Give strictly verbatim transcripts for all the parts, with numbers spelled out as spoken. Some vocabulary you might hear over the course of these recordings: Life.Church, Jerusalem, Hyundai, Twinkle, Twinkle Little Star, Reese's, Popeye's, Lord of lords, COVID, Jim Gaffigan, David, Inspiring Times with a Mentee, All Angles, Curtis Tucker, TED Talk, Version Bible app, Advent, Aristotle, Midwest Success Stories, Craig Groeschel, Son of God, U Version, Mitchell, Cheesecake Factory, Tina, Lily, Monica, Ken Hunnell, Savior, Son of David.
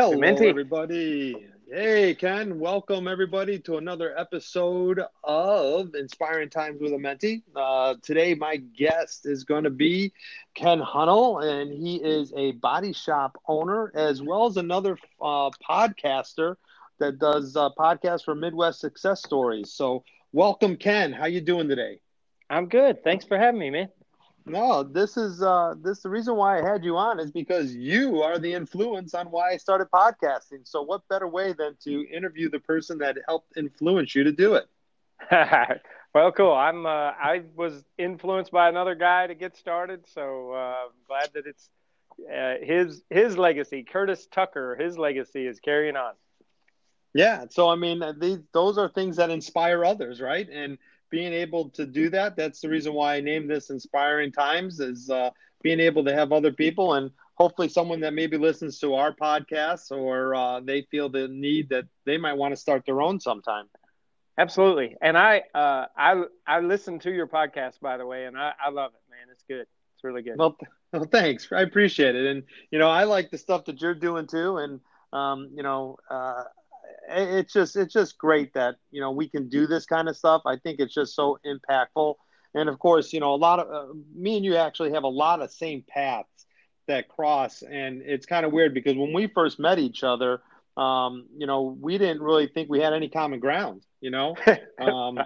Hello, everybody. Hey, Ken. Welcome, everybody, to another episode of Inspiring Times with a Mentee. Uh, today, my guest is going to be Ken Hunnell, and he is a body shop owner as well as another uh, podcaster that does uh, podcasts for Midwest Success Stories. So welcome, Ken. How you doing today? I'm good. Thanks for having me, man. No, this is uh, this. The reason why I had you on is because you are the influence on why I started podcasting. So what better way than to interview the person that helped influence you to do it? Well, cool. I'm uh, I was influenced by another guy to get started, so uh, I'm glad that it's uh, his his legacy. Curtis Tucker, his legacy is carrying on. Yeah. So I mean, these those are things that inspire others, right? And being able to do that, that's the reason why I named this Inspiring Times, is uh, being able to have other people and hopefully someone that maybe listens to our podcast or uh, they feel the need that they might want to start their own sometime. Absolutely. And I uh, I I listened to your podcast, by the way, and I, I love it, man. It's good. It's really good. Well, th- well, thanks. I appreciate it. And, you know, I like the stuff that you're doing too. And, um, you know, uh It's just it's just great that, you know, we can do this kind of stuff. I think it's just so impactful. And, of course, you know, a lot of uh, me and you actually have a lot of same paths that cross. And it's kind of weird because when we first met each other, um, you know, we didn't really think we had any common ground. You know, um,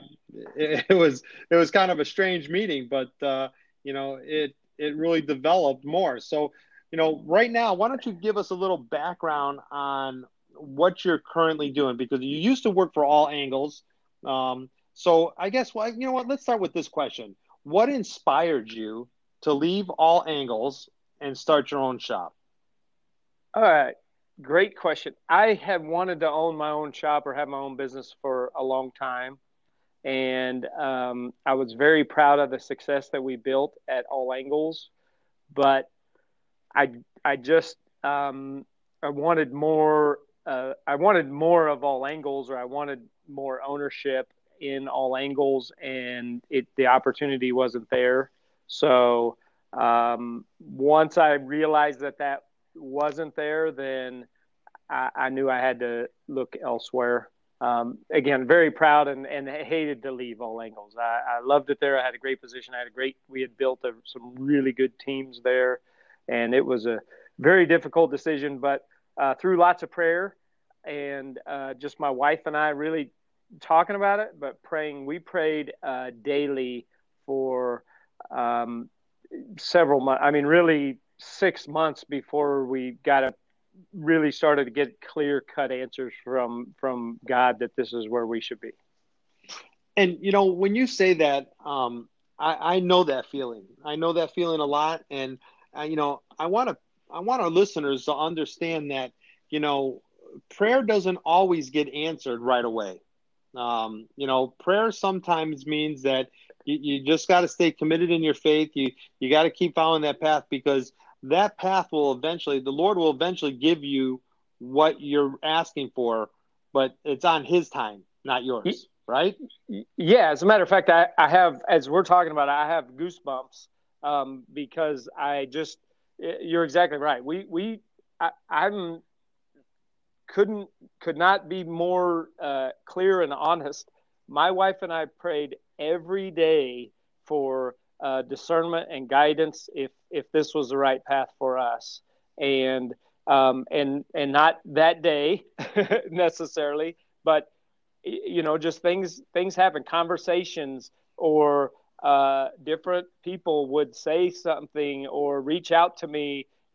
it, it was it was kind of a strange meeting, but, uh, you know, it it really developed more. So, you know, right now, why don't you give us a little background on what you're currently doing, because you used to work for All Angles. Um, so I guess, well, you know what, let's start with this question. What inspired you to leave All Angles and start your own shop? All right. Great question. I had wanted to own my own shop or have my own business for a long time. And um, I was very proud of the success that we built at All Angles, but I, I just, um, I wanted more Uh, I wanted more of All Angles, or I wanted more ownership in All Angles, and it, the opportunity wasn't there. So um, once I realized that that wasn't there, then I, I knew I had to look elsewhere. Um, again, very proud and, and hated to leave All Angles. I, I loved it there. I had a great position. I had a great, we had built a, some really good teams there, and it was a very difficult decision, but Uh, through lots of prayer and uh, just my wife and I really talking about it, but praying. We prayed uh, daily for um, several months. I mean, really six months before we got a really started to get clear cut answers from from God that this is where we should be. And, you know, when you say that, um, I, I know that feeling. I know that feeling a lot. And, uh, you know, I want to I want our listeners to understand that, you know, prayer doesn't always get answered right away. Um, you know, prayer sometimes means that you, you just got to stay committed in your faith. You you got to keep following that path, because that path will eventually, the Lord will eventually give you what you're asking for, but it's on His time, not yours, right? Yeah. As a matter of fact, I, I have, as we're talking about, I have goosebumps um, because I just, You're exactly right. We we I, I'm couldn't could not be more uh, clear and honest. My wife and I prayed every day for uh, discernment and guidance if if this was the right path for us, and um and and not that day necessarily, but you know, just things things happen, conversations or. Uh, different people would say something or reach out to me,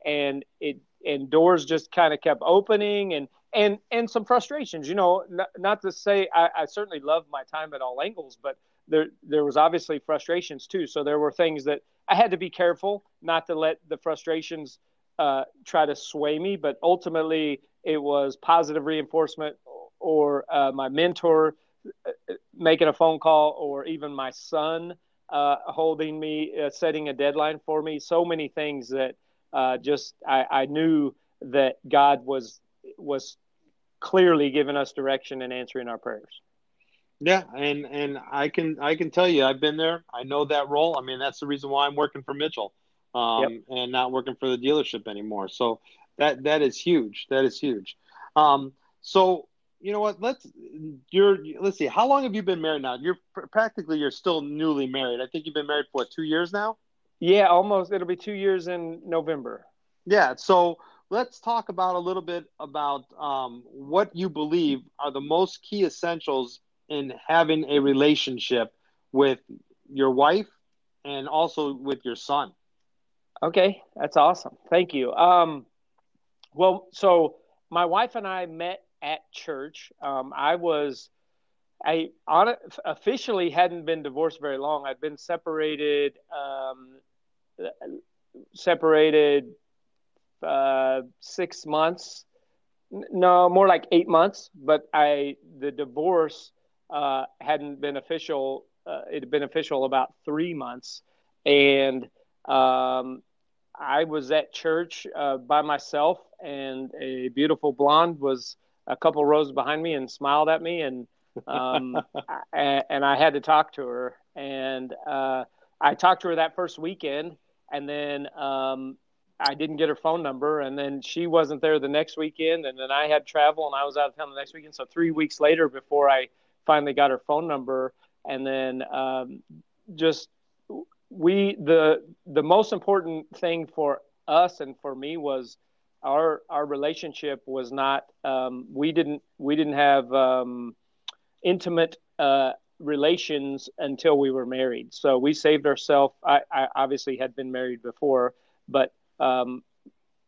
and it and doors just kind of kept opening, and and and some frustrations. You know, not, not to say I, I certainly loved my time at All Angles, but there there was obviously frustrations too. So there were things that I had to be careful not to let the frustrations uh, try to sway me. But ultimately, it was positive reinforcement, or uh, my mentor making a phone call, or even my son. Uh, holding me, uh, setting a deadline for me, so many things that uh, just I, I knew that God was was clearly giving us direction and answering our prayers. Yeah, and and I can I can tell you, I've been there. I know that role. I mean, that's the reason why I'm working for Mitchell um, yep. and not working for the dealership anymore. So that that is huge. That is huge. Um, so you know what? Let's you're let's see. How long have you been married now? You're practically you're still newly married. I think you've been married for what, two years now. Yeah, almost. It'll be two years in November. Yeah. So let's talk about a little bit about um, what you believe are the most key essentials in having a relationship with your wife and also with your son. Okay. That's awesome. Thank you. Um, well, so my wife and I met at church. Um, I was, I on, officially hadn't been divorced very long. I'd been separated, um, separated uh, six months, no, more like eight months, but I, the divorce uh, hadn't been official. Uh, it had been official about three months. And um, I was at church uh, by myself, and a beautiful blonde was a couple rows behind me and smiled at me. And um, I, and I had to talk to her. And uh, I talked to her that first weekend, and then um, I didn't get her phone number. And then she wasn't there the next weekend. And then I had travel, and I was out of town the next weekend. So three weeks later before I finally got her phone number. And then um, just we the the most important thing for us and for me was our our relationship was not um, we didn't we didn't have um, intimate uh, relations until we were married. So we saved ourselves. I, I obviously had been married before, but um,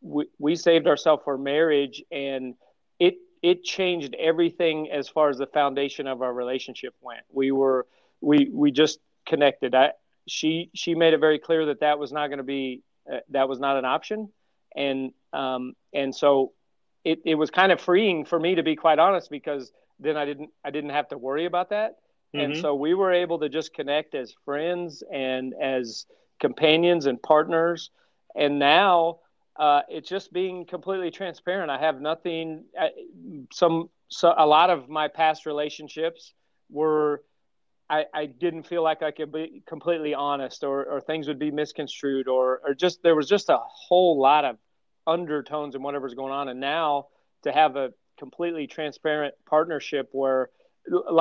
we we saved ourselves for marriage, and it. It changed everything as far as the foundation of our relationship went. We were, we, we just connected. I, she, she made it very clear that that was not going to be, uh, that was not an option. And, um, and so it, it was kind of freeing for me, to be quite honest, because then I didn't, I didn't have to worry about that. Mm-hmm. And so we were able to just connect as friends and as companions and partners. And now, Uh, it's just being completely transparent. I have nothing. I, some, so a lot of my past relationships were, I, I didn't feel like I could be completely honest, or, or things would be misconstrued, or, or just, there was just a whole lot of undertones and whatever's going on. And now to have a completely transparent partnership where,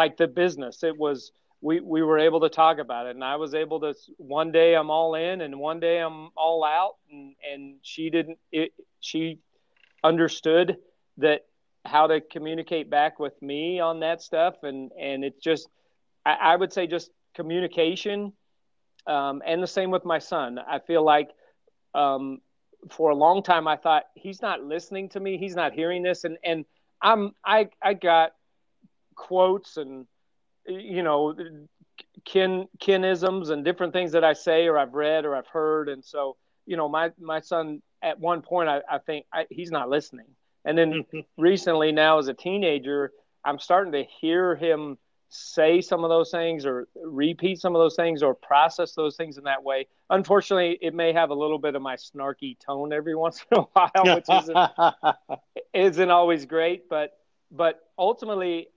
like the business, it was, we, we were able to talk about it, and I was able to, one day I'm all in and one day I'm all out. And, and she didn't, it, she understood that how to communicate back with me on that stuff. And, and it just, I, I would say just communication. Um, and the same with my son. I feel like um, for a long time, I thought, he's not listening to me. He's not hearing this. And, and I'm, I, I got quotes and, you know, kin kinisms and different things that I say, or I've read, or I've heard. And so, you know, my, my son at one point, I, I think I, he's not listening. And then recently now as a teenager, I'm starting to hear him say some of those things, or repeat some of those things, or process those things in that way. Unfortunately, it may have a little bit of my snarky tone every once in a while, which isn't, isn't always great, but, but ultimately,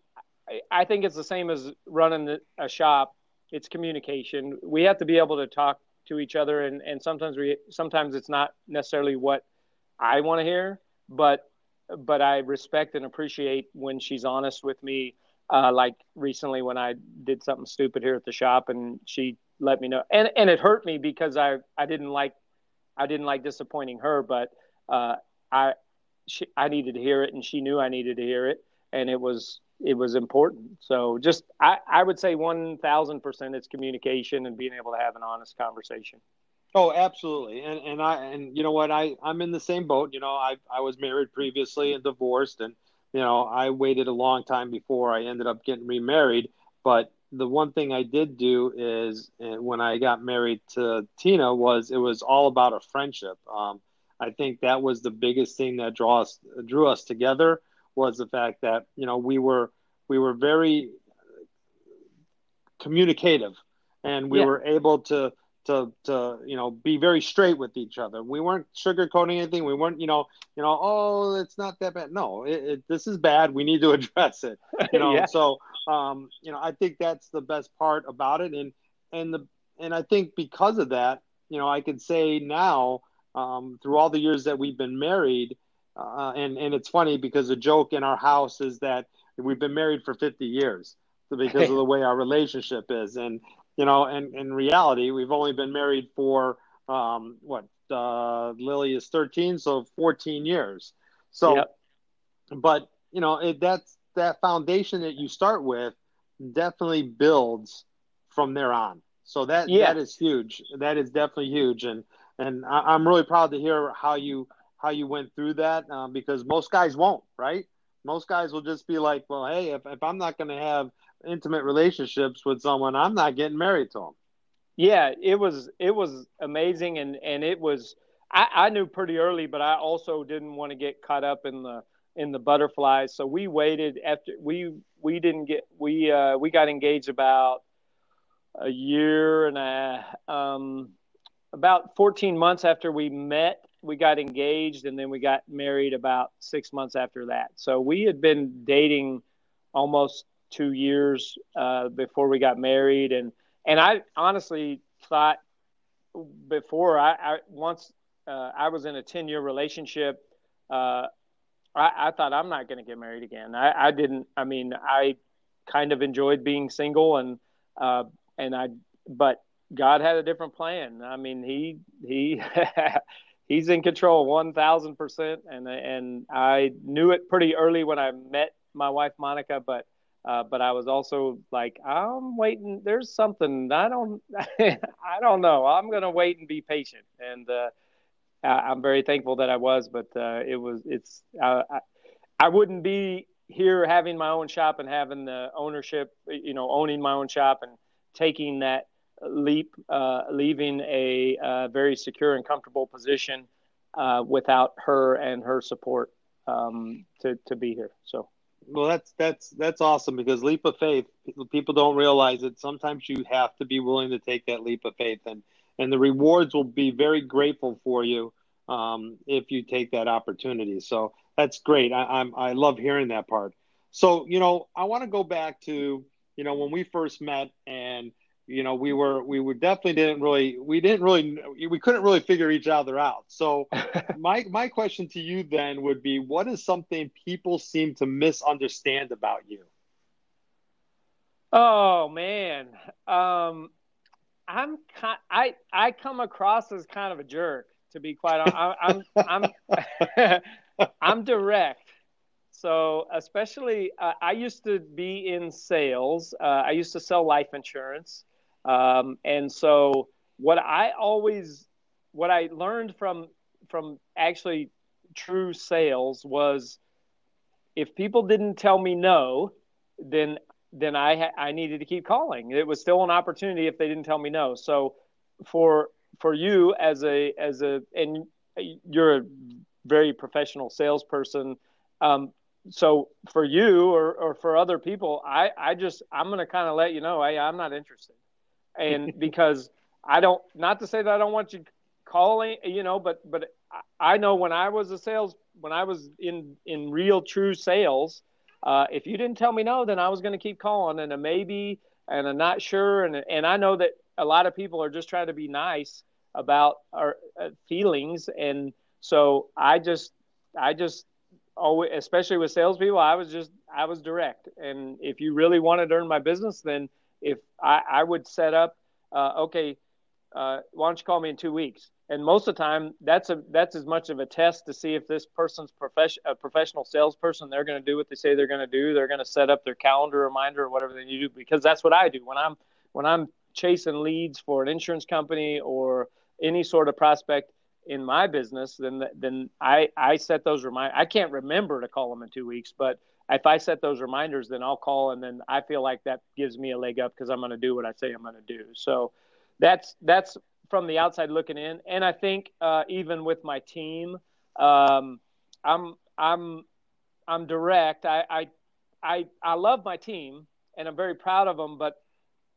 I think it's the same as running a shop. It's communication. We have to be able to talk to each other, and, and sometimes we sometimes it's not necessarily what I want to hear, but but I respect and appreciate when she's honest with me. Uh, like recently when I did something stupid here at the shop, and she let me know, and and it hurt me because I, I didn't like I didn't like disappointing her, but uh, I she, I needed to hear it, and she knew I needed to hear it, and it was. It was important. So just, I, I would say one thousand percent it's communication and being able to have an honest conversation. Oh, absolutely. And, and I, and you know what, I, I'm in the same boat. You know, I, I was married previously and divorced, and, you know, I waited a long time before I ended up getting remarried. But the one thing I did do is when I got married to Tina was, it was all about a friendship. Um, I think that was the biggest thing that draw us, drew us together. Was the fact that, you know, we were we were very communicative, and we yeah. were able to to to you know be very straight with each other. We weren't sugarcoating anything. We weren't you know you know oh, it's not that bad. No, it, it, this is bad. We need to address it. You know, yeah. so um, you know, I think that's the best part about it, and and the and I think because of that, you know, I could say now um, through all the years that we've been married, Uh, and, and it's funny because a joke in our house is that we've been married for fifty years because of the way our relationship is. And, you know, and in reality, we've only been married for um, what uh, Lily is thirteen. So fourteen years. So, yep. But, you know, it, that's that foundation that you start with definitely builds from there on. So that, yeah. that is huge. That is definitely huge. And, and I, I'm really proud to hear how you, how you went through that uh, because most guys won't, right? Most guys will just be like, well, hey, if, if I'm not going to have intimate relationships with someone, I'm not getting married to them. Yeah, it was, it was amazing. And, and it was, I, I knew pretty early, but I also didn't want to get caught up in the, in the butterflies. So we waited after we, we didn't get, we, uh, we got engaged about a year and a, um, about fourteen months after we met. We got engaged, and then we got married about six months after that. So we had been dating almost two years uh, before we got married. And, and I honestly thought before I, I once uh, I was in a ten year relationship, uh, I, I thought I'm not going to get married again. I, I didn't, I mean, I kind of enjoyed being single and, uh, and I, but God had a different plan. I mean, he, he, He's in control one thousand percent. And, and I knew it pretty early when I met my wife, Monica, but, uh, but I was also like, I'm waiting. There's something I don't, I don't know. I'm going to wait and be patient. And, uh, I, I'm very thankful that I was, but, uh, it was, it's, uh, I, I wouldn't be here having my own shop and having the ownership, you know, owning my own shop and taking that leap, uh, leaving a uh, very secure and comfortable position uh, without her and her support um, to to be here. So, well, that's that's that's awesome because leap of faith. People don't realize it. Sometimes you have to be willing to take that leap of faith, and and the rewards will be very grateful for you um, if you take that opportunity. So that's great. I, I'm I love hearing that part. So you know, I want to go back to you know when we first met and. You know, we were, we were definitely didn't really, we didn't really, we couldn't really figure each other out. So my, my question to you then would be, what is something people seem to misunderstand about you? Oh man. Um, I'm, I, I come across as kind of a jerk, to be quite honest. I'm, I'm, I'm, I'm direct. So especially, uh, I used to be in sales. Uh, I used to sell life insurance. Um, and so what I always, what I learned from, from actually true sales was if people didn't tell me no, then, then I, ha- I needed to keep calling. It was still an opportunity if they didn't tell me no. So for, for you as a, as a, and you're a very professional salesperson. Um, so for you or, or for other people, I, I just, I'm going to kind of let you know, hey, I'm not interested. And because I don't, not to say that I don't want you calling, you know, but, but I know when I was a sales, when I was in, in real true sales, uh, if you didn't tell me no, then I was going to keep calling and a maybe, and a not sure. And, and I know that a lot of people are just trying to be nice about our uh, feelings. And so I just, I just, always, especially with salespeople, I was just, I was direct. And if you really wanted to earn my business, then if I, I would set up, uh, okay, uh, why don't you call me in two weeks? And most of the time that's a, that's as much of a test to see if this person's profession, a professional salesperson, they're going to do what they say they're going to do. They're going to set up their calendar reminder or whatever they need to do, because that's what I do when I'm, when I'm chasing leads for an insurance company or any sort of prospect in my business, then, then I, I set those remind. I can't remember to call them in two weeks, but if I set those reminders, then I'll call. And then I feel like that gives me a leg up because I'm going to do what I say I'm going to do. So that's, that's from the outside looking in. And I think uh, even with my team, um, I'm, I'm, I'm direct. I, I, I, I love my team and I'm very proud of them. But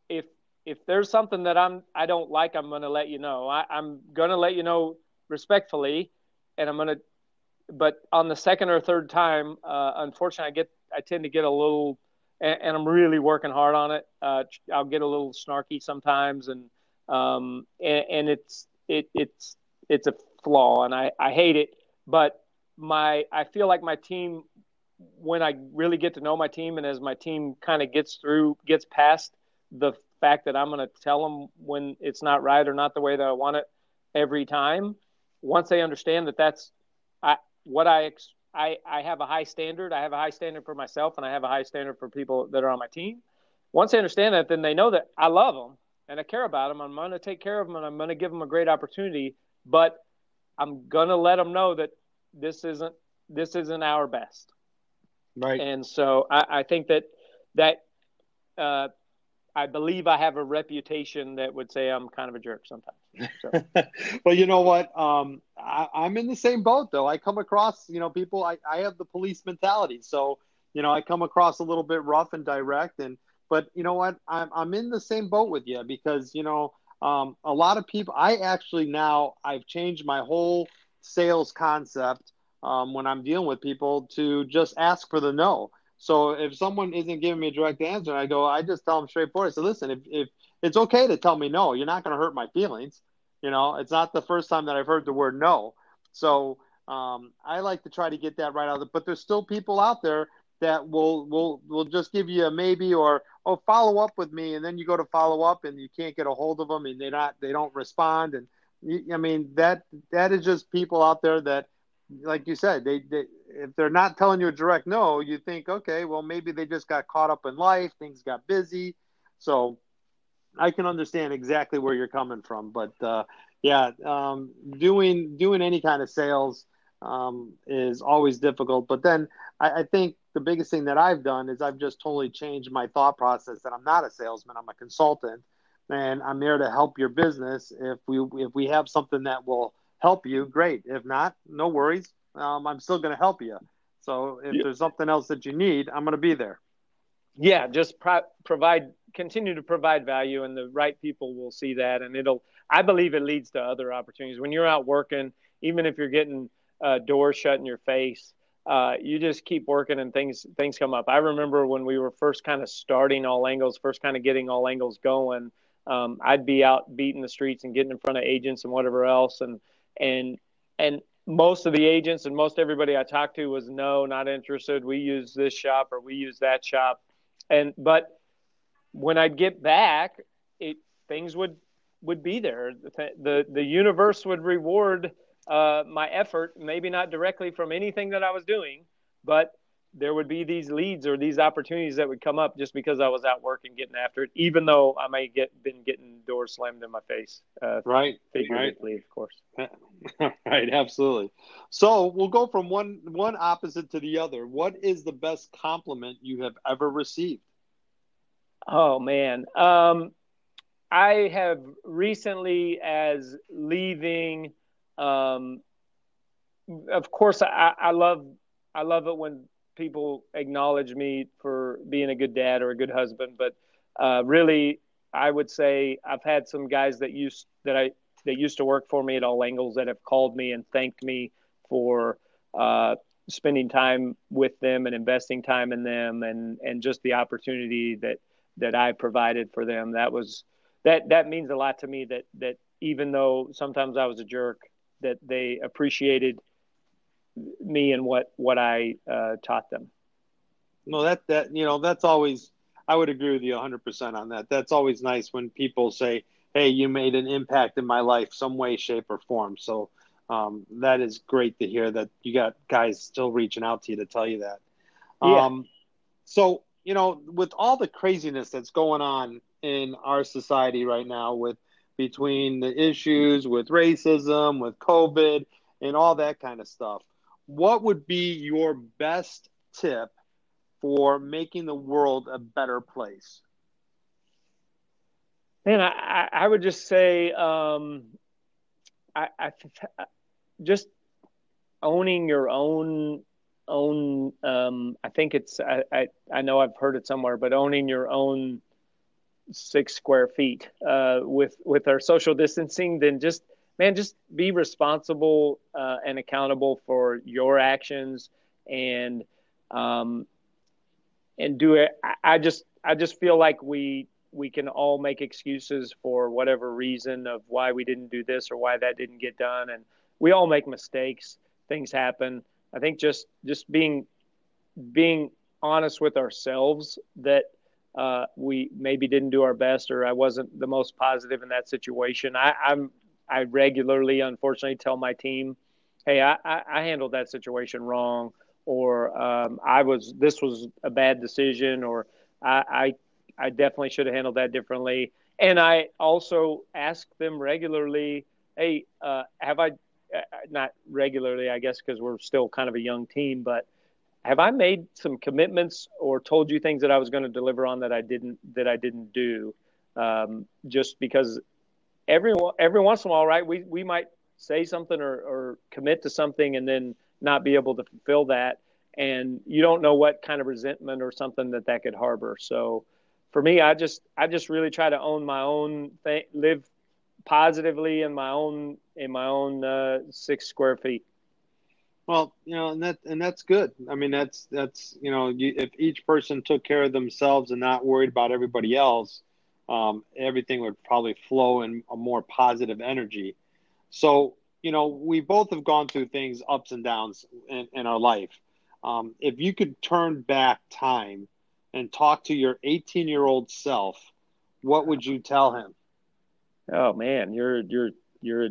if, if there's something that I'm, I don't like, I'm going to let you know, I, I'm going to let you know respectfully, and I'm gonna. But on the second or third time, uh, unfortunately, I get. I tend to get a little, and, and I'm really working hard on it. Uh, I'll get a little snarky sometimes, and um, and, and it's it it's it's a flaw, and I, I hate it. But my, I feel like my team, when I really get to know my team, and as my team kind of gets through, gets past the fact that I'm going to tell them when it's not right or not the way that I want it every time, once they understand that that's I, what I, I, I have a high standard, I have a high standard for myself, and I have a high standard for people that are on my team. Once they understand that, then they know that I love them and I care about them. I'm going to take care of them and I'm going to give them a great opportunity, but I'm going to let them know that this isn't, this isn't our best. Right. And so I, I think that, that, uh, I believe I have a reputation that would say I'm kind of a jerk sometimes. So. Well, you know what? Um, I, I'm in the same boat though. I come across, you know, people, I, I have the police mentality. So, you know, I come across a little bit rough and direct, and, but you know what? I'm, I'm in the same boat with you because, you know, um, a lot of people, I actually now I've changed my whole sales concept um, when I'm dealing with people to just ask for the no. So if someone isn't giving me a direct answer, I go, I just tell them straightforward. So listen, if, if it's okay to tell me no, you're not going to hurt my feelings. You know, it's not the first time that I've heard the word no. So um, I like to try to get that right out of it. But there's still people out there that will will will just give you a maybe or oh follow up with me, and then you go to follow up and you can't get a hold of them and they not they don't respond. And I mean that that is just people out there that, like you said, they, they if they're not telling you a direct no, you think, okay, well, maybe they just got caught up in life. Things got busy. So I can understand exactly where you're coming from. But, uh, yeah, um, doing doing any kind of sales um, is always difficult. But then I, I think the biggest thing that I've done is I've just totally changed my thought process that I'm not a salesman. I'm a consultant, and I'm there to help your business. If we if we have something that will help you, great. If not, no worries. Um, I'm still going to help you. So if yeah. there's something else that you need, I'm going to be there. Yeah, just pro- provide, continue to provide value, and the right people will see that. And it'll, I believe it leads to other opportunities. When you're out working, even if you're getting uh, doors shut in your face, uh, you just keep working and things, things come up. I remember when we were first kind of starting All Angles, first kind of getting All Angles going, um, I'd be out beating the streets and getting in front of agents and whatever else. And, and, and, most of the agents and most everybody I talked to was no, not interested. We use this shop or we use that shop. And, but when I'd get back, it, things would, would be there. The, the, the universe would reward uh, my effort, maybe not directly from anything that I was doing, but there would be these leads or these opportunities that would come up just because I was out working, getting after it, even though I may get been getting doors slammed in my face. Uh, right. Figuratively, right. Of course. Right. Absolutely. So we'll go from one, one opposite to the other. What is the best compliment you have ever received? Oh man. Um, I have recently as leaving, um, of course I, I love, I love it when people acknowledge me for being a good dad or a good husband, but uh, really, I would say I've had some guys that used that I that used to work for me at All Angles that have called me and thanked me for uh, spending time with them and investing time in them, and, and just the opportunity that that I provided for them. That was that that means a lot to me. That that even though sometimes I was a jerk, that they appreciated me and what, what I, uh, taught them. Well, that, that, you know, that's always, I would agree with you a hundred percent on that. That's always nice when people say, hey, you made an impact in my life, some way, shape or form. So, um, that is great to hear that you got guys still reaching out to you to tell you that. Yeah. Um, so, you know, with all the craziness that's going on in our society right now with between the issues with racism, with COVID and all that kind of stuff, what would be your best tip for making the world a better place? Man, I, I would just say um, I, I just owning your own own. Um, I think it's I, I I know I've heard it somewhere, but owning your own six square feet uh, with with our social distancing, then just. Man, just be responsible uh, and accountable for your actions, and um, and do it. I, I just, I just feel like we we can all make excuses for whatever reason of why we didn't do this or why that didn't get done, and we all make mistakes. Things happen. I think just just being being honest with ourselves that uh, we maybe didn't do our best, or I wasn't the most positive in that situation. I, I'm I regularly, unfortunately, tell my team, hey, I, I, I handled that situation wrong, or um, I was this was a bad decision, or I, I I definitely should have handled that differently. And I also ask them regularly, hey, uh, have I not regularly, I guess, because we're still kind of a young team, but have I made some commitments or told you things that I was going to deliver on that I didn't, that I didn't do? Um, just because every, every once in a while, right, we, we might say something or, or commit to something and then not be able to fulfill that. And you don't know what kind of resentment or something that that could harbor. So for me, I just, I just really try to own my own thing, live positively in my own, in my own uh, six square feet. Well, you know, and that, and that's good. I mean, that's, that's, you know, you, if each person took care of themselves and not worried about everybody else, um, everything would probably flow in a more positive energy. So, you know, we both have gone through things, ups and downs in, in our life. Um, if you could turn back time and talk to your eighteen year old self, what would you tell him? Oh man, you're, you're, you're,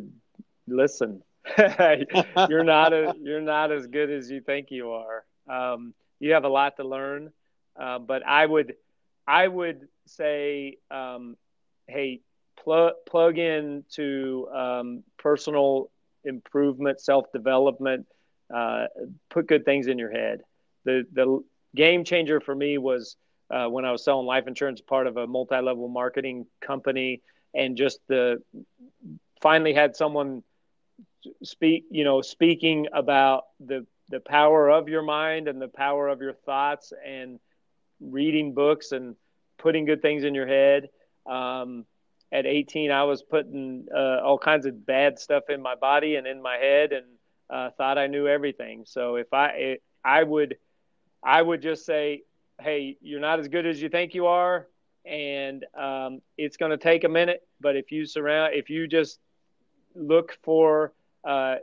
listen, you're not a, you're not as good as you think you are. Um, you have a lot to learn, uh, but I would, I would say, um, hey, plug plug in to um, personal improvement, self development. Uh, put good things in your head. The the game changer for me was uh, when I was selling life insurance, part of a multi-level marketing company, and just the finally had someone speak, you know, speaking about the, the power of your mind and the power of your thoughts and reading books and putting good things in your head. Um, at eighteen, I was putting uh, all kinds of bad stuff in my body and in my head, and uh, thought I knew everything. So if I, it, I would, I would just say, hey, you're not as good as you think you are. And um, it's going to take a minute, but if you surround, if you just look for uh,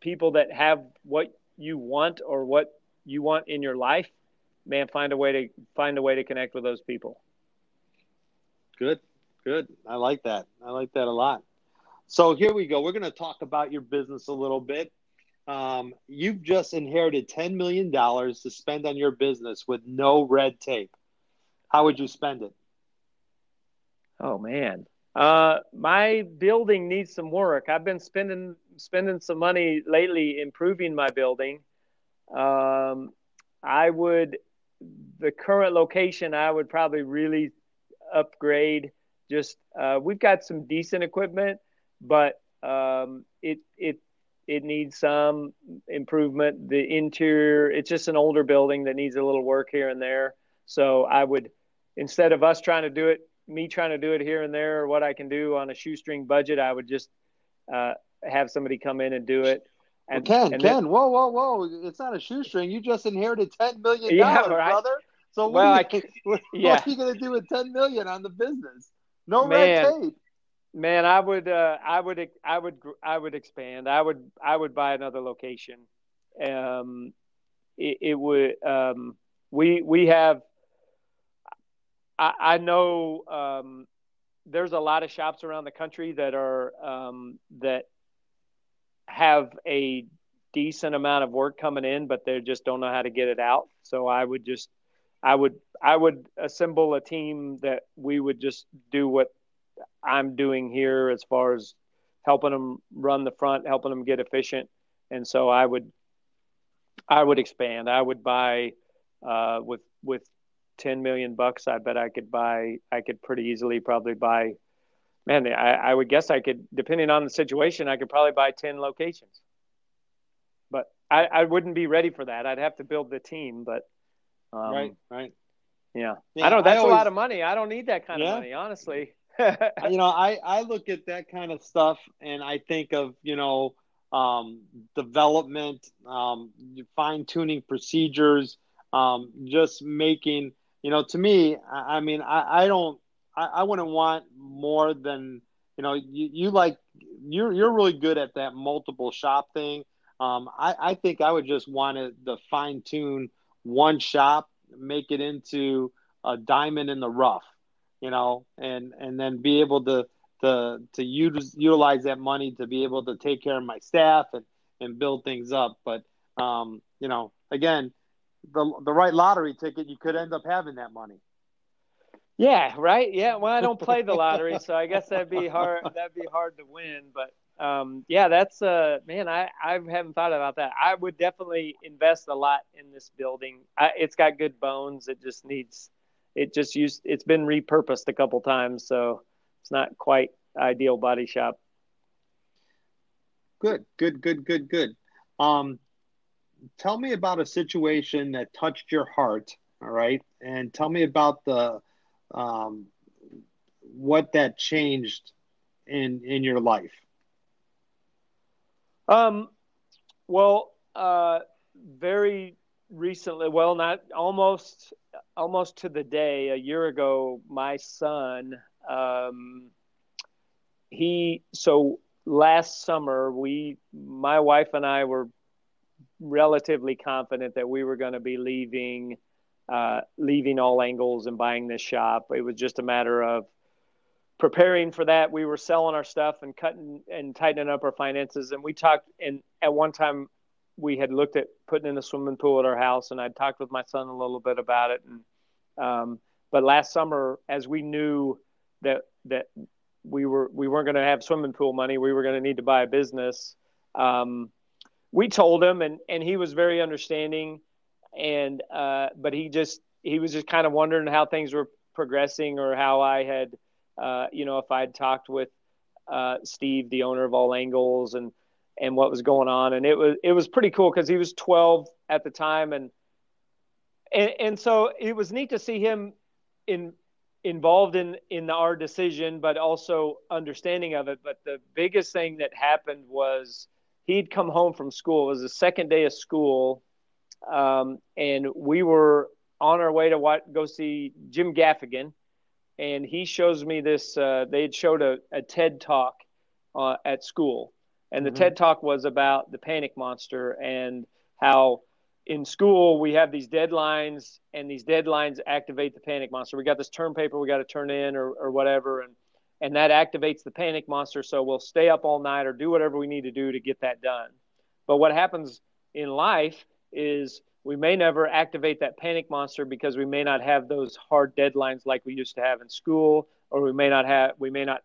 people that have what you want or what you want in your life, man, find a way to find a way to connect with those people. Good. Good. I like that. I like that a lot. So here we go. We're going to talk about your business a little bit. Um, you've just inherited ten million dollars to spend on your business with no red tape. How would you spend it? Oh, man. Uh, my building needs some work. I've been spending spending some money lately improving my building. Um, I would, the current location, I would probably really upgrade. Just, uh, we've got some decent equipment, but um, it it It needs some improvement. The interior, it's just an older building that needs a little work here and there. So I would, instead of us trying to do it, me trying to do it here and there, or what I can do on a shoestring budget, I would just uh, have somebody come in and do it. And, well, Ken, and Ken, then, whoa, whoa, whoa. It's not a shoestring. You just inherited ten million dollars, yeah, right? Brother. So what, well, are, you, what, yeah. what are you going to do with ten million dollars on the business? No Man. red tape. Man, I would, uh, I would, I would, I would expand. I would, I would buy another location. Um, it, it would. Um, we we have. I, I know um, there's a lot of shops around the country that are um, that have a decent amount of work coming in, but they just don't know how to get it out. So I would just, I would, I would assemble a team that we would just do what I'm doing here as far as helping them run the front, helping them get efficient. And so I would, I would expand. I would buy uh, with, with ten million bucks. I bet I could buy, I could pretty easily probably buy, man, I, I would guess I could, depending on the situation, I could probably buy ten locations, but I, I wouldn't be ready for that. I'd have to build the team, but um, right. Right. Yeah. yeah I don't, that's I always, a lot of money. I don't need that kind yeah. of money, honestly. You know, I, I look at that kind of stuff and I think of, you know, um, development, um, fine tuning procedures, um, just making, you know, to me, I, I mean, I, I don't, I, I wouldn't want more than, you know, you, you like, you're, you're really good at that multiple shop thing. Um, I, I think I would just want to the fine tune one shop, make it into a diamond in the rough, you know, and, and then be able to, to, to use, utilize that money to be able to take care of my staff and, and build things up. But, um, you know, again, the the right lottery ticket, you could end up having that money. Yeah. Right. Yeah. Well, I don't play the lottery, so I guess that'd be hard. That'd be hard to win, but, Um, yeah, that's uh, man, I, I haven't thought about that. I would definitely invest a lot in this building. I, it's got good bones. It just needs, it just used, it's been repurposed a couple times. So it's not quite ideal body shop. Good, good, good, good, good. Um, tell me about a situation that touched your heart. All right. And tell me about the, um, what that changed in, in your life. Um, well, uh, very recently, well, not almost, almost to the day, a year ago, my son, um, he, so last summer we, my wife and I were relatively confident that we were going to be leaving, uh, leaving All Angles and buying this shop. It was just a matter of preparing for that. We were selling our stuff and cutting and tightening up our finances. And we talked, and at one time we had looked at putting in a swimming pool at our house, and I'd talked with my son a little bit about it. And, um, but last summer, as we knew that, that we were, we weren't going to have swimming pool money, we were going to need to buy a business. Um, we told him, and, and he was very understanding. And, uh, but he just, he was just kind of wondering how things were progressing, or how I had, Uh, you know, if I'd talked with uh, Steve, the owner of All Angles, and, and what was going on. And it was, it was pretty cool because he was twelve at the time. And, and, and so it was neat to see him in involved in, in our decision, but also understanding of it. But the biggest thing that happened was he'd come home from school. It was the second day of school. Um, and we were on our way to what, go see Jim Gaffigan. And he shows me this, uh, they had showed a, a TED Talk uh, at school. And the mm-hmm. TED Talk was about the panic monster and how in school we have these deadlines, and these deadlines activate the panic monster. We got this term paper we got to turn in, or, or whatever. And, and that activates the panic monster. So we'll stay up all night or do whatever we need to do to get that done. But what happens in life is we may never activate that panic monster because we may not have those hard deadlines like we used to have in school, or we may not have, we may not.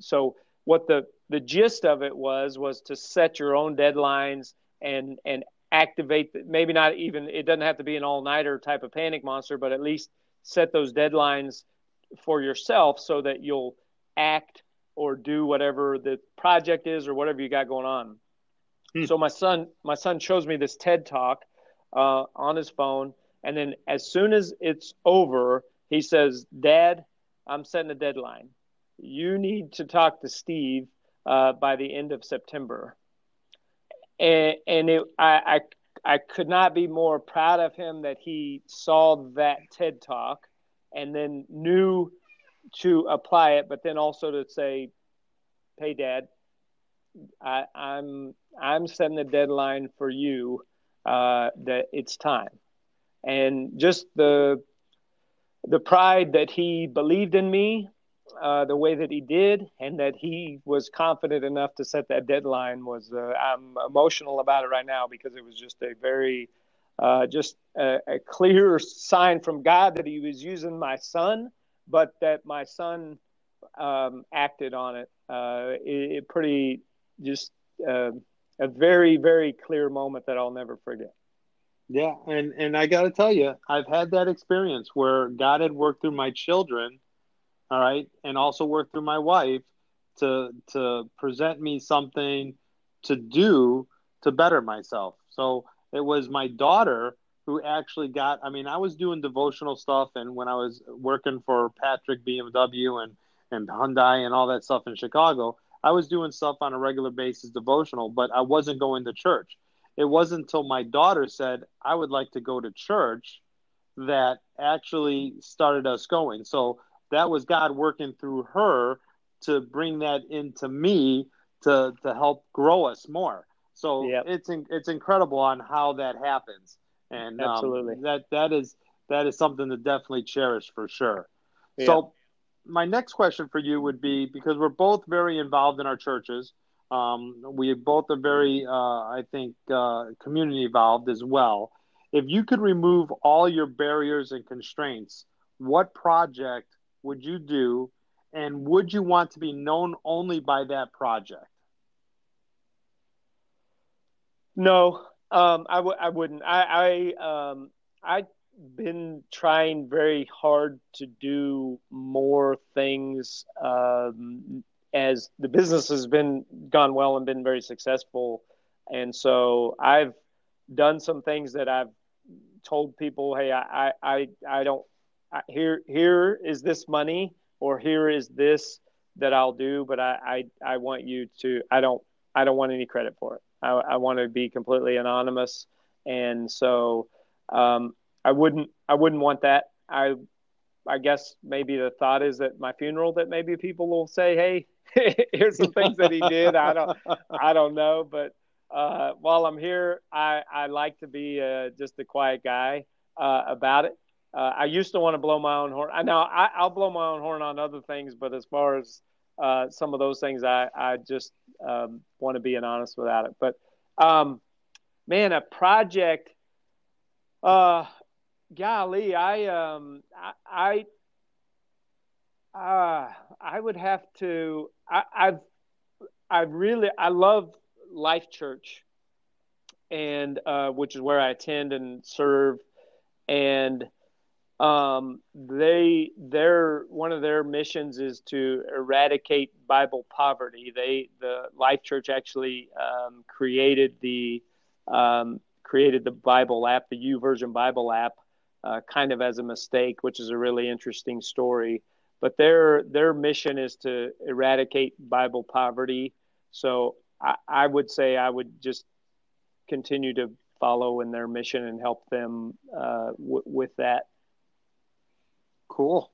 So what the, the gist of it was, was to set your own deadlines and, and activate, maybe not even, it doesn't have to be an all-nighter type of panic monster, but at least set those deadlines for yourself so that you'll act or do whatever the project is or whatever you got going on. Hmm. So my son, my son shows me this TED Talk Uh, on his phone. And then as soon as it's over, he says, "Dad, I'm setting a deadline. You need to talk to Steve uh, by the end of September." And, and it, I, I, I could not be more proud of him that he saw that TED Talk and then knew to apply it, but then also to say, "Hey, Dad, I, I'm, I'm setting a deadline for you. Uh, that it's time." And just the the pride that he believed in me, uh, the way that he did, and that he was confident enough to set that deadline was, uh, I'm emotional about it right now because it was just a very, uh, just a, a clear sign from God that he was using my son, but that my son um, acted on it. Uh, it, it pretty just... Uh, a very, very clear moment that I'll never forget. Yeah. And, and I got to tell you, I've had that experience where God had worked through my children. All right. And also worked through my wife to, to present me something to do to better myself. So it was my daughter who actually got, I mean, I was doing devotional stuff. And when I was working for Patrick B M W and, and Hyundai and all that stuff in Chicago, I was doing stuff on a regular basis, devotional, but I wasn't going to church. It wasn't until my daughter said, "I would like to go to church," that actually started us going. So that was God working through her to bring that into me to, to help grow us more. So yep. it's in, it's incredible on how that happens. And absolutely, um, that that is that is something to definitely cherish for sure. Yep. So my next question for you would be, because we're both very involved in our churches. Um, we both are very, uh, I think, uh, community involved as well. If you could remove all your barriers and constraints, what project would you do? And would you want to be known only by that project? No, um, I, w- I wouldn't. I, I, um, I've been trying very hard to do more things, um, as the business has been gone well and been very successful. And so I've done some things that I've told people, hey, I, I, I don't, I, here, here is this money, or here is this that I'll do, but I, I, I want you to, I don't, I don't want any credit for it. I, I want to be completely anonymous. And so um, I wouldn't, I wouldn't want that. I, I guess maybe the thought is that my funeral, that maybe people will say, hey, here's some things that he did. I don't, I don't know, but uh, while I'm here, I, I like to be uh, just a quiet guy uh, about it. Uh, I used to want to blow my own horn. I know I, I'll blow my own horn on other things, but as far as uh, some of those things, I, I just um, want to be an honest without it. But um, man, a project, uh, golly, I, um, I, I, Uh, I would have to, I, I've, I really, I love Life.Church, and, uh, which is where I attend and serve. And, um, they, their, one of their missions is to eradicate Bible poverty. They, the Life.Church actually, um, created the, um, created the Bible app, the U Version Bible app, uh, kind of as a mistake, which is a really interesting story. But their their mission is to eradicate Bible poverty. So I, I would say I would just continue to follow in their mission and help them uh, w- with that. Cool,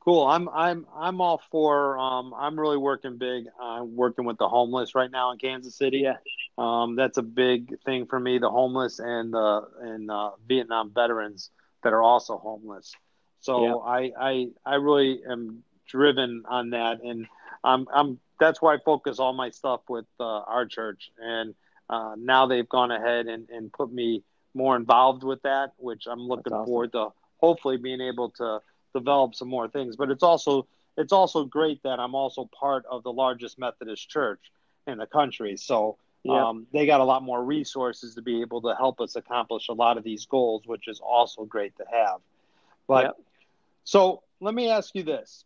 cool. I'm I'm I'm all for. Um, I'm really working big. I'm working with the homeless right now in Kansas City. Yeah. Um, that's a big thing for me. The homeless and the uh, and uh, Vietnam veterans that are also homeless. So yeah. I, I I really am driven on that, and I'm I'm that's why I focus all my stuff with uh, our church. And uh, now they've gone ahead and, and put me more involved with that, which I'm looking awesome. forward to. Hopefully, being able to develop some more things. But it's also it's also great that I'm also part of the largest Methodist church in the country. So yeah. um, they got a lot more resources to be able to help us accomplish a lot of these goals, which is also great to have. But yeah. So let me ask you this.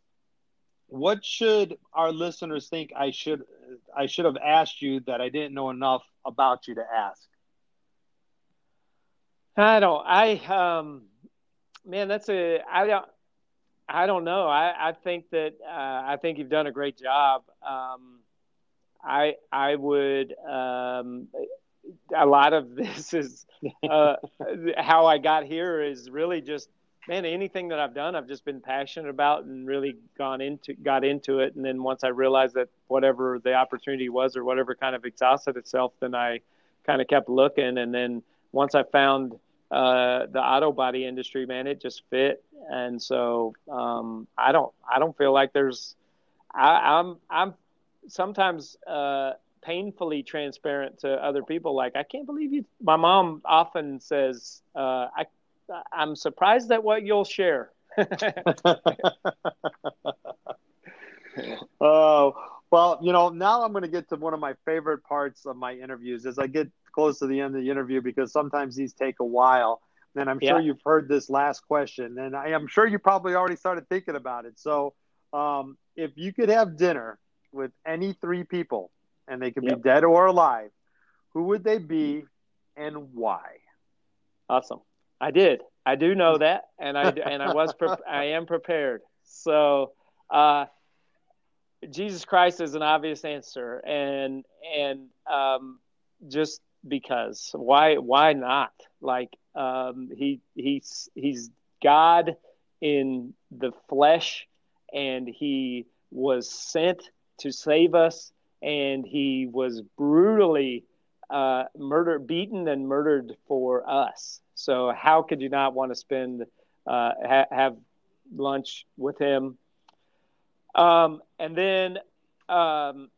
What should our listeners think I should I should have asked you that I didn't know enough about you to ask? I don't I um man that's a I don't I don't know. I, I think that uh, I think you've done a great job. Um I I would um a lot of this is uh how I got here is really just Man, anything that I've done, I've just been passionate about and really gone into, got into it. And then once I realized that whatever the opportunity was or whatever kind of exhausted itself, then I kind of kept looking. And then once I found uh, the auto body industry, man, it just fit. And so um, I don't, I don't feel like there's, I, I'm, I'm sometimes uh, painfully transparent to other people. Like, I can't believe you. My mom often says, uh, I. I'm surprised at what you'll share. Oh, well, you know, now I'm going to get to one of my favorite parts of my interviews as I get close to the end of the interview, because sometimes these take a while. And I'm yeah. sure you've heard this last question, and I am sure you probably already started thinking about it. So um, if you could have dinner with any three people, and they could yep. be dead or alive, who would they be and why? Awesome. I did. I do know that, and I and I was pre- I am prepared. So, uh, Jesus Christ is an obvious answer, and and um, just because why why not? Like um, he he's he's God in the flesh, and he was sent to save us, and he was brutally uh, murdered, beaten and murdered for us. So how could you not want to spend, uh, ha- have lunch with him? Um, and then, um,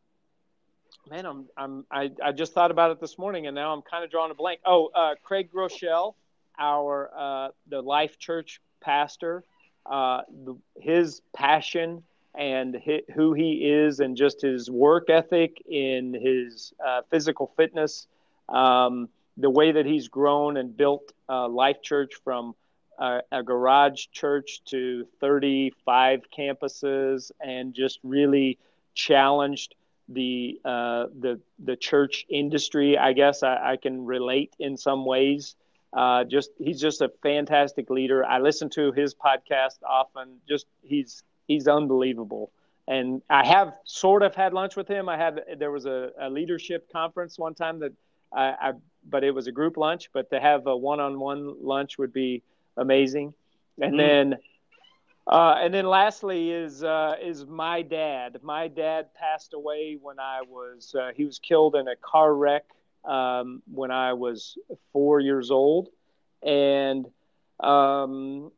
man, I'm, I'm, I, I just thought about it this morning and now I'm kind of drawing a blank. Oh, uh, Craig Groeschel, our, uh, the Life.Church pastor, uh, the, his passion and his, who he is and just his work ethic in his uh, physical fitness, um, the way that he's grown and built uh, Life.Church from a, a garage church to thirty-five campuses and just really challenged the uh, the the church industry. I guess I, I can relate in some ways. Uh, just he's just a fantastic leader. I listen to his podcast often. Just he's he's unbelievable. And I have sort of had lunch with him. I had there was a, a leadership conference one time that I, I but it was a group lunch. But to have a one-on-one lunch would be amazing. And mm. then uh, and then lastly is uh, is my dad. My dad passed away when I was uh, he was killed in a car wreck. Um, when I was four years old. And um,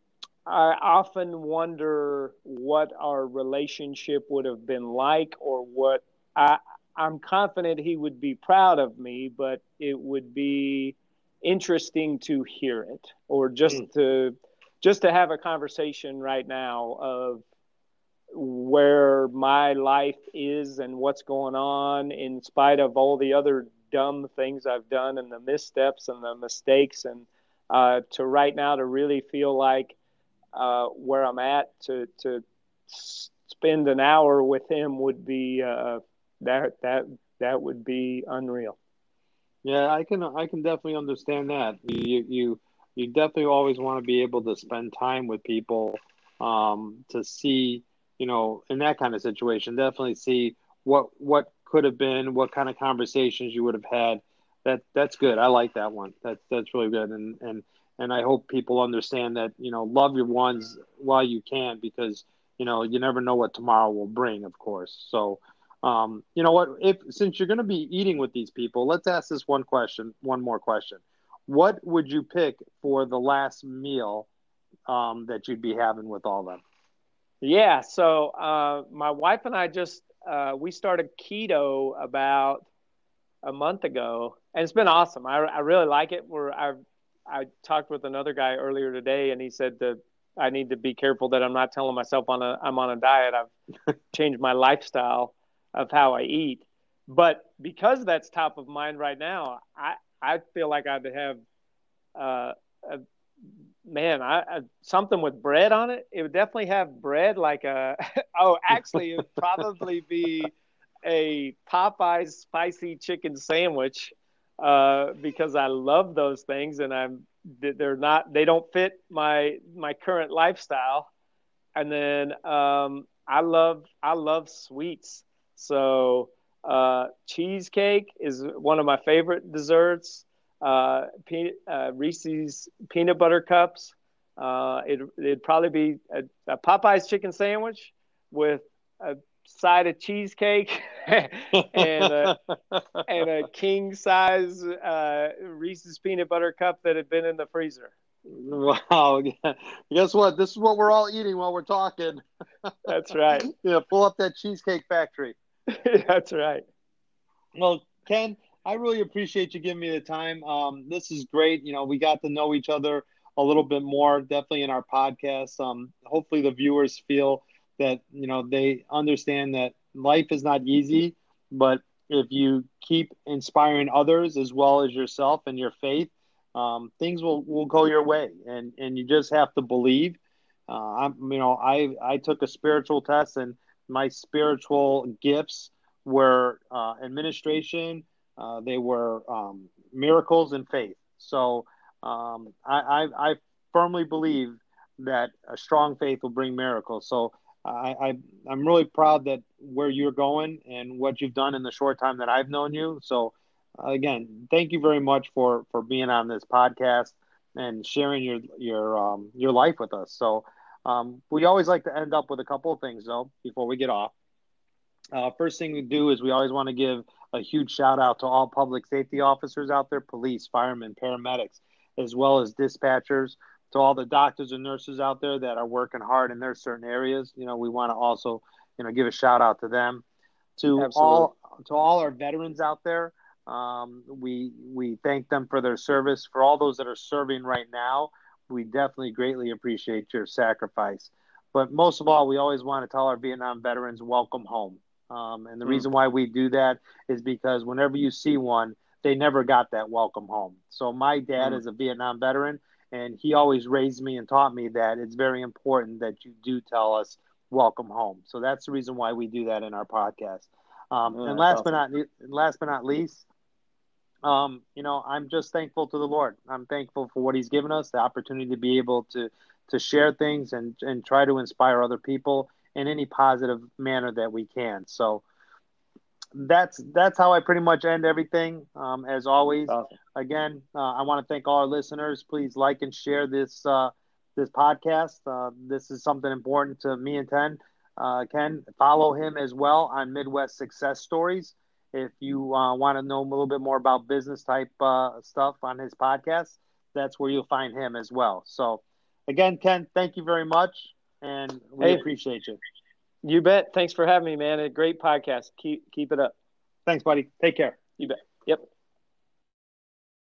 I often wonder what our relationship would have been like or what I, I'm confident he would be proud of me, but it would be interesting to hear it or just mm. to just to have a conversation right now of where my life is and what's going on in spite of all the other dumb things I've done and the missteps and the mistakes and uh, to right now to really feel like uh, where I'm at to to spend an hour with him would be uh, that that that would be unreal. Yeah, I can I can definitely understand that. You you you definitely always want to be able to spend time with people um, to see, you know, in that kind of situation, definitely see what what. could have been, what kind of conversations you would have had. That that's good. I like that one. That's that's really good. And and and I hope people understand that, you know, love your ones while you can, because, you know, you never know what tomorrow will bring, of course. So, um, you know what, if since you're going to be eating with these people, let's ask this one question, one more question. What would you pick for the last meal um, that you'd be having with all of them? Yeah. So uh, my wife and I just, Uh, we started keto about a month ago, and it's been awesome. I, I really like it. We're, I I talked with another guy earlier today, and he said that I need to be careful that I'm not telling myself on a, I'm on a diet. I've changed my lifestyle of how I eat. But because that's top of mind right now, I, I feel like I'd have uh, a Man, I, I something with bread on it. It would definitely have bread, like a. Oh, actually, it would probably be a Popeye's spicy chicken sandwich, uh, because I love those things, and I'm they're not they don't fit my my current lifestyle. And then um, I love I love sweets, so uh, cheesecake is one of my favorite desserts. Uh, peanut, uh, Reese's peanut butter cups. Uh, it, it'd probably be a, a Popeye's chicken sandwich with a side of cheesecake and a, and a king size uh, Reese's peanut butter cup that had been in the freezer. Wow! Guess what? This is what we're all eating while we're talking. That's right. Yeah, pull up that Cheesecake Factory. That's right. Well, Ken, I really appreciate you giving me the time. Um, this is great. You know, we got to know each other a little bit more, definitely in our podcast. Um, hopefully the viewers feel that, you know, they understand that life is not easy, but if you keep inspiring others as well as yourself and your faith, um, things will, will go your way. And, and you just have to believe. Uh, I'm, you know, I, I took a spiritual test, and my spiritual gifts were uh, administration, Uh, they were um, miracles and faith. So um, I, I, I firmly believe that a strong faith will bring miracles. So I, I, I'm really proud that where you're going and what you've done in the short time that I've known you. So again, thank you very much for, for being on this podcast and sharing your your um, your life with us. So um, we always like to end up with a couple of things, though, before we get off. Uh, first thing we do is we always want to give a huge shout out to all public safety officers out there, police, firemen, paramedics, as well as dispatchers, to all the doctors and nurses out there that are working hard in their certain areas. You know, we want to also, you know, give a shout out to them, to Absolutely. all, to all our veterans out there. Um, we, we thank them for their service. For all those that are serving right now, we definitely greatly appreciate your sacrifice. But most of all, we always want to tell our Vietnam veterans, welcome home. Um, and the mm. reason why we do that is because whenever you see one, they never got that welcome home. So my dad mm. is a Vietnam veteran, and he always raised me and taught me that it's very important that you do tell us welcome home. So that's the reason why we do that in our podcast. Um, mm, and last awesome. but not last but not least, um, you know, I'm just thankful to the Lord. I'm thankful for what he's given us, the opportunity to be able to to share things and, and try to inspire other people in any positive manner that we can. So that's that's how I pretty much end everything. Um, as always, awesome. again, uh, I want to thank all our listeners. Please like and share this uh, this podcast. Uh, this is something important to me and Ken. Uh, Ken, follow him as well on Midwest Success Stories. If you uh, want to know a little bit more about business type uh, stuff on his podcast, that's where you'll find him as well. So again, Ken, thank you very much. And we hey, appreciate you. You bet. Thanks for having me, man. A great podcast. Keep keep it up. Thanks, buddy. Take care. You bet. Yep.